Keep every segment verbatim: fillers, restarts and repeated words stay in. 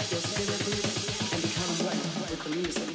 connect your spirit roots and become one with the music.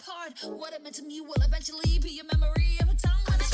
apart. What it meant to me will eventually be a memory of a time when I...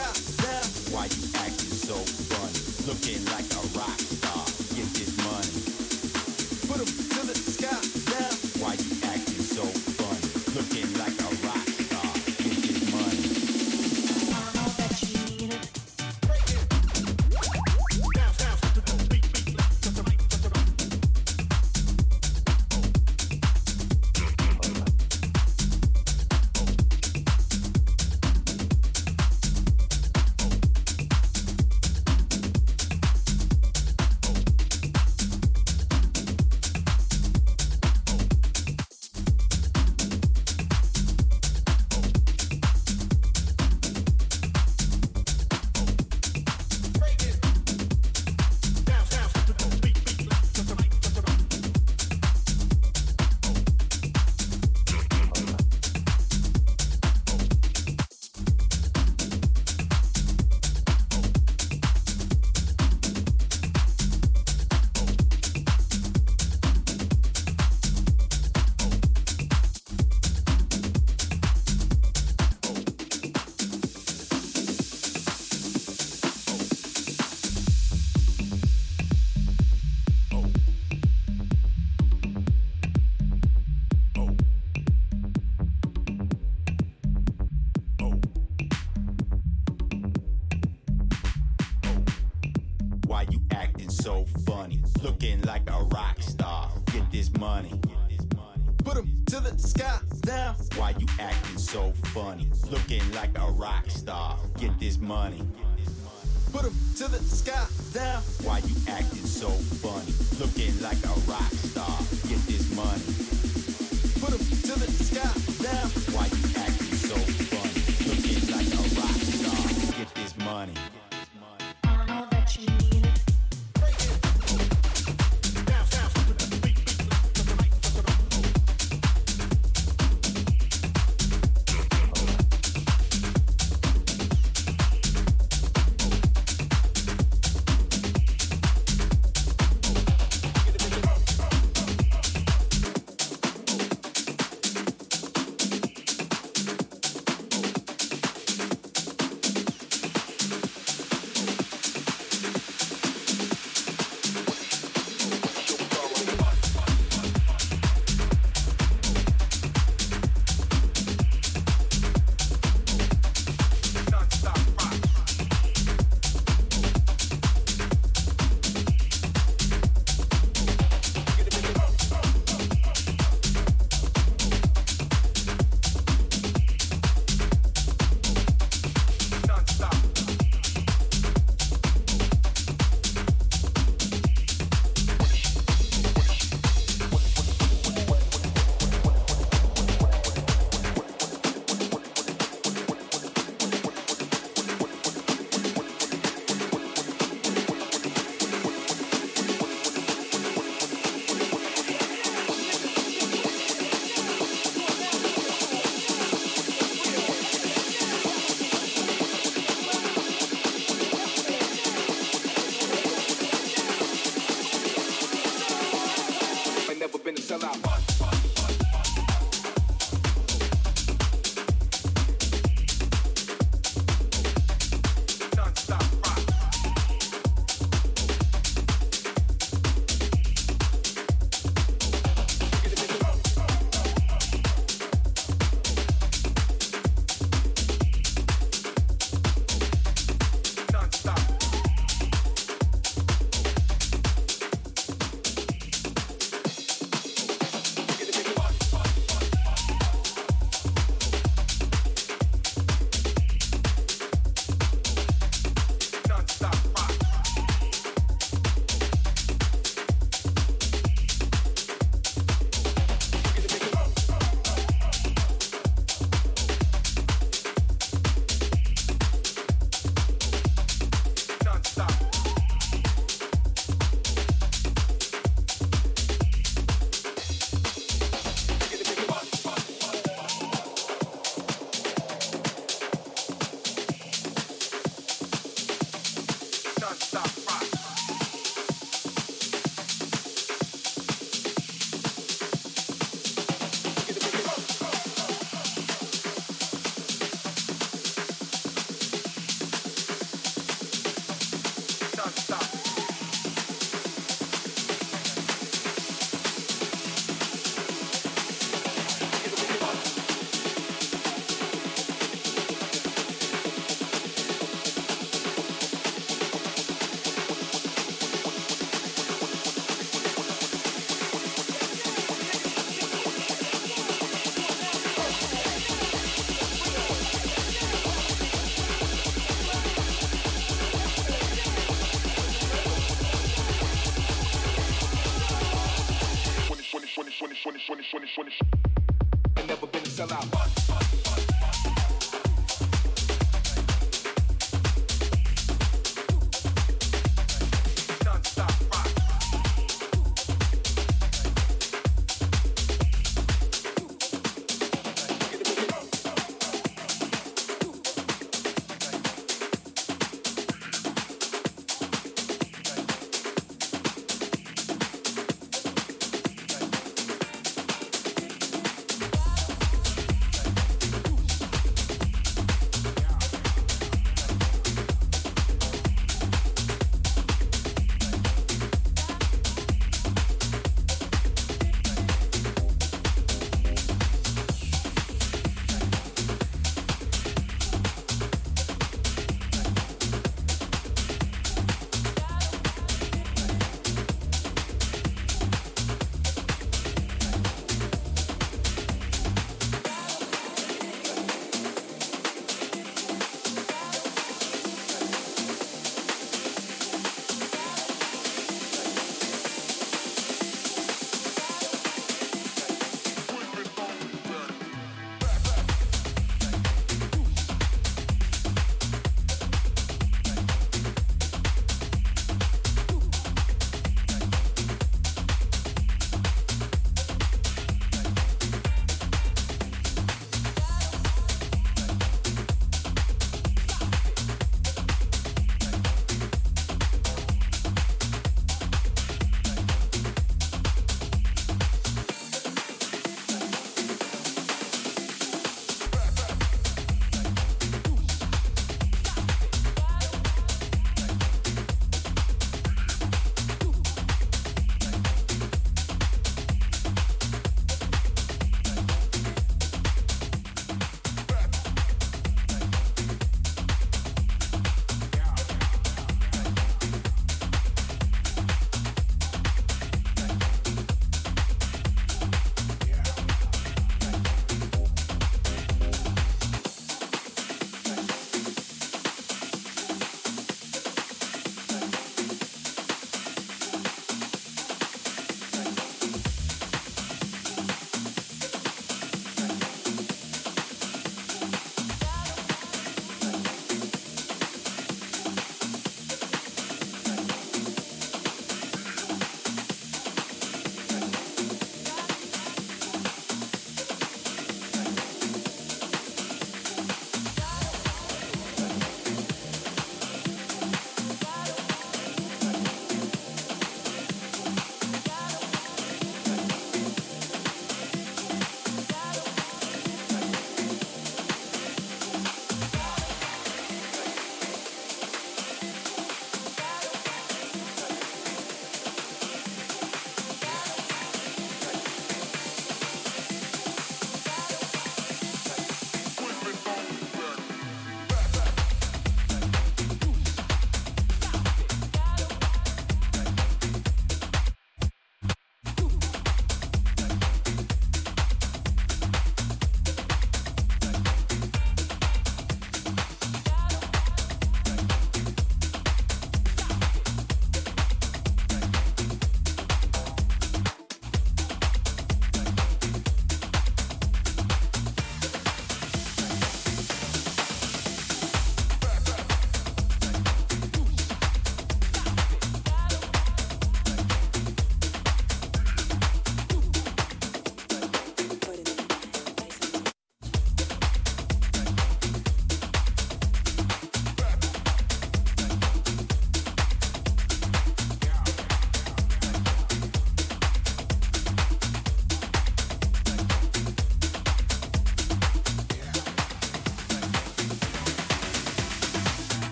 Why you acting so fun? Looking like a rock star. Get this money. Put 'em to the sky. Why you acting so fun? Looking like a rock star. Get this money. I know that you need it. Break it. Bounce, bounce to the beat, beat, to the right, to the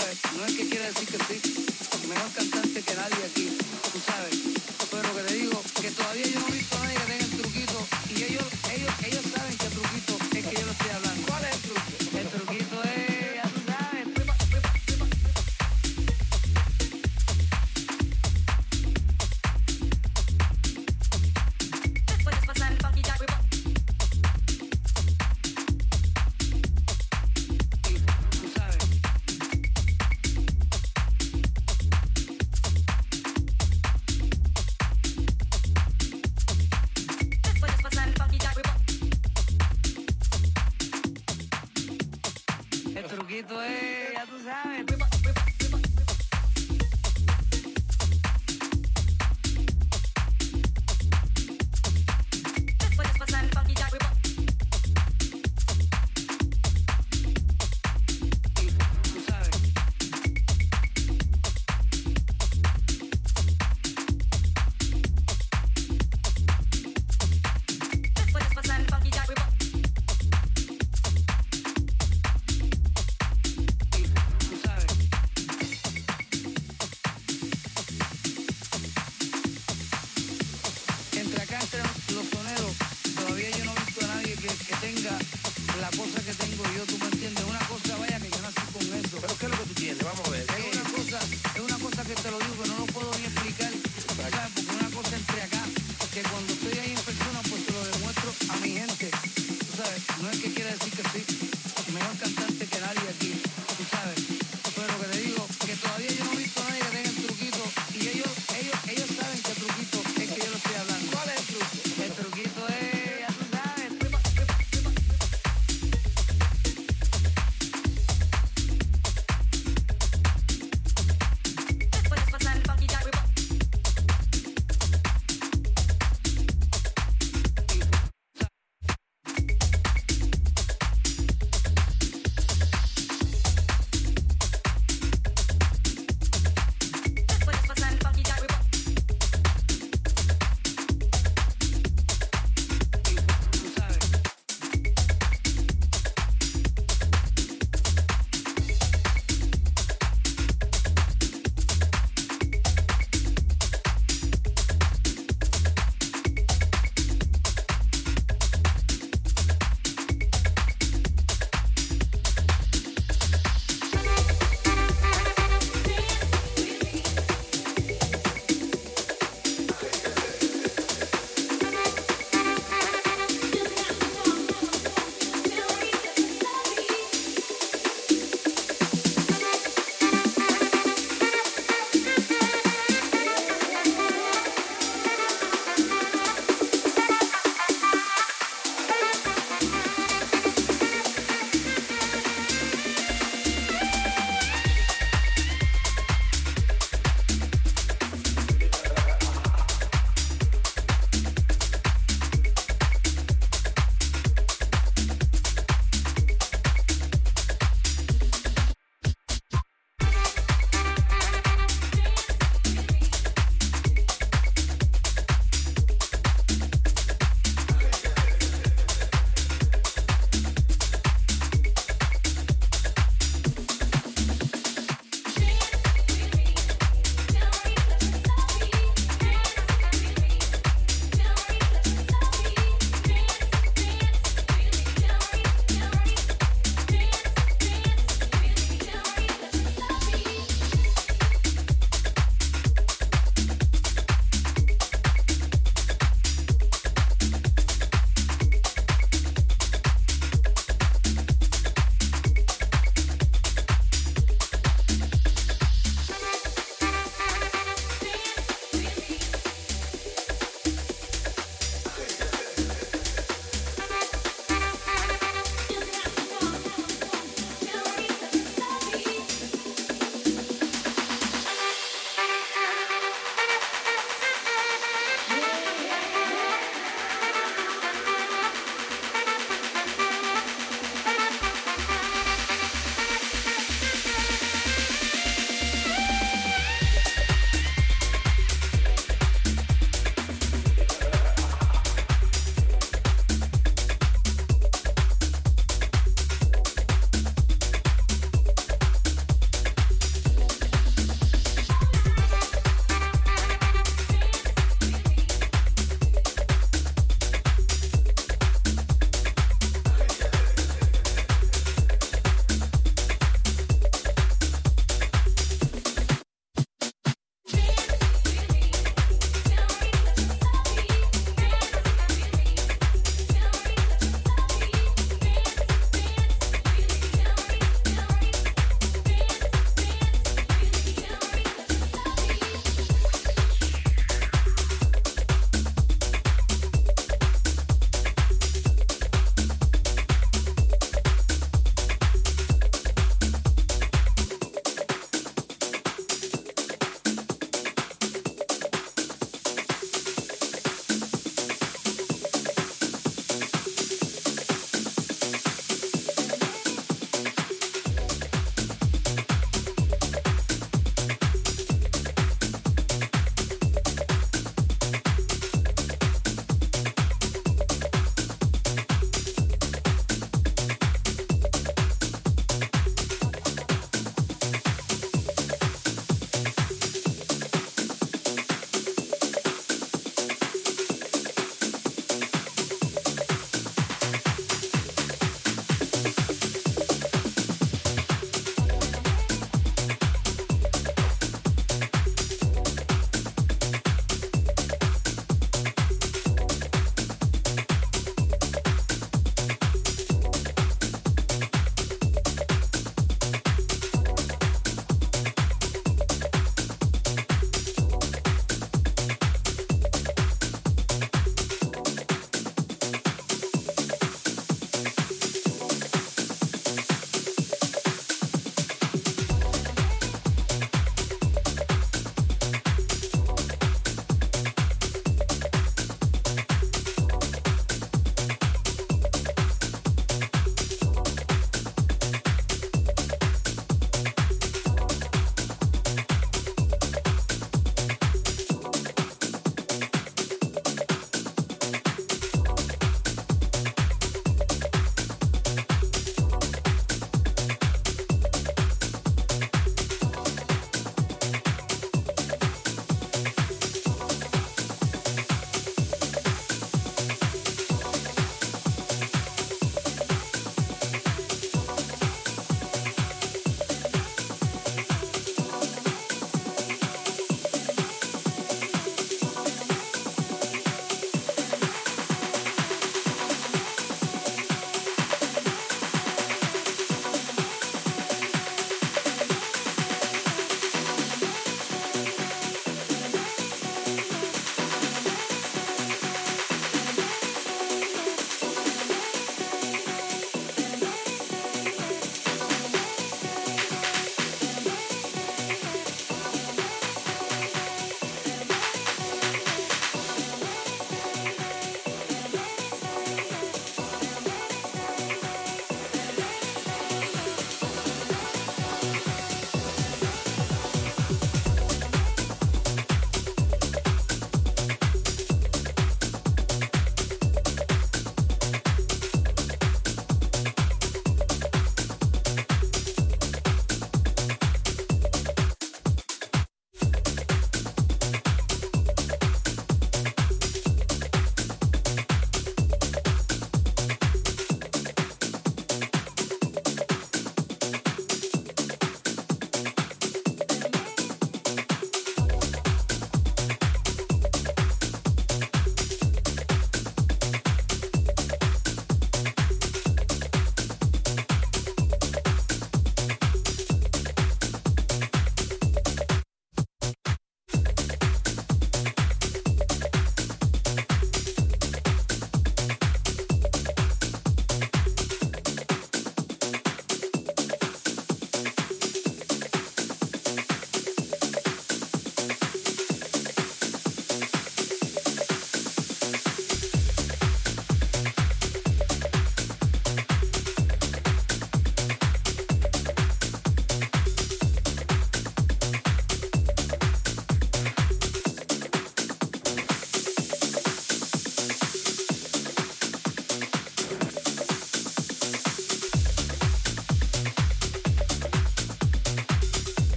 sabes, no es que quiera decir que sí, porque mejor cantante que nadie aquí, tú sabes, pero lo que te digo, que todavía yo no he visto a nadie que tenga el truquito, y ellos, ellos, ellos saben que el truquito es que yo no estoy hablando. ¿Cuál es el truquito? El truquito es... la cosa que tengo yo, tú me entiendes, una cosa vaya que yo nací con eso. Pero ¿qué es lo que tú tienes? Vamos a ver.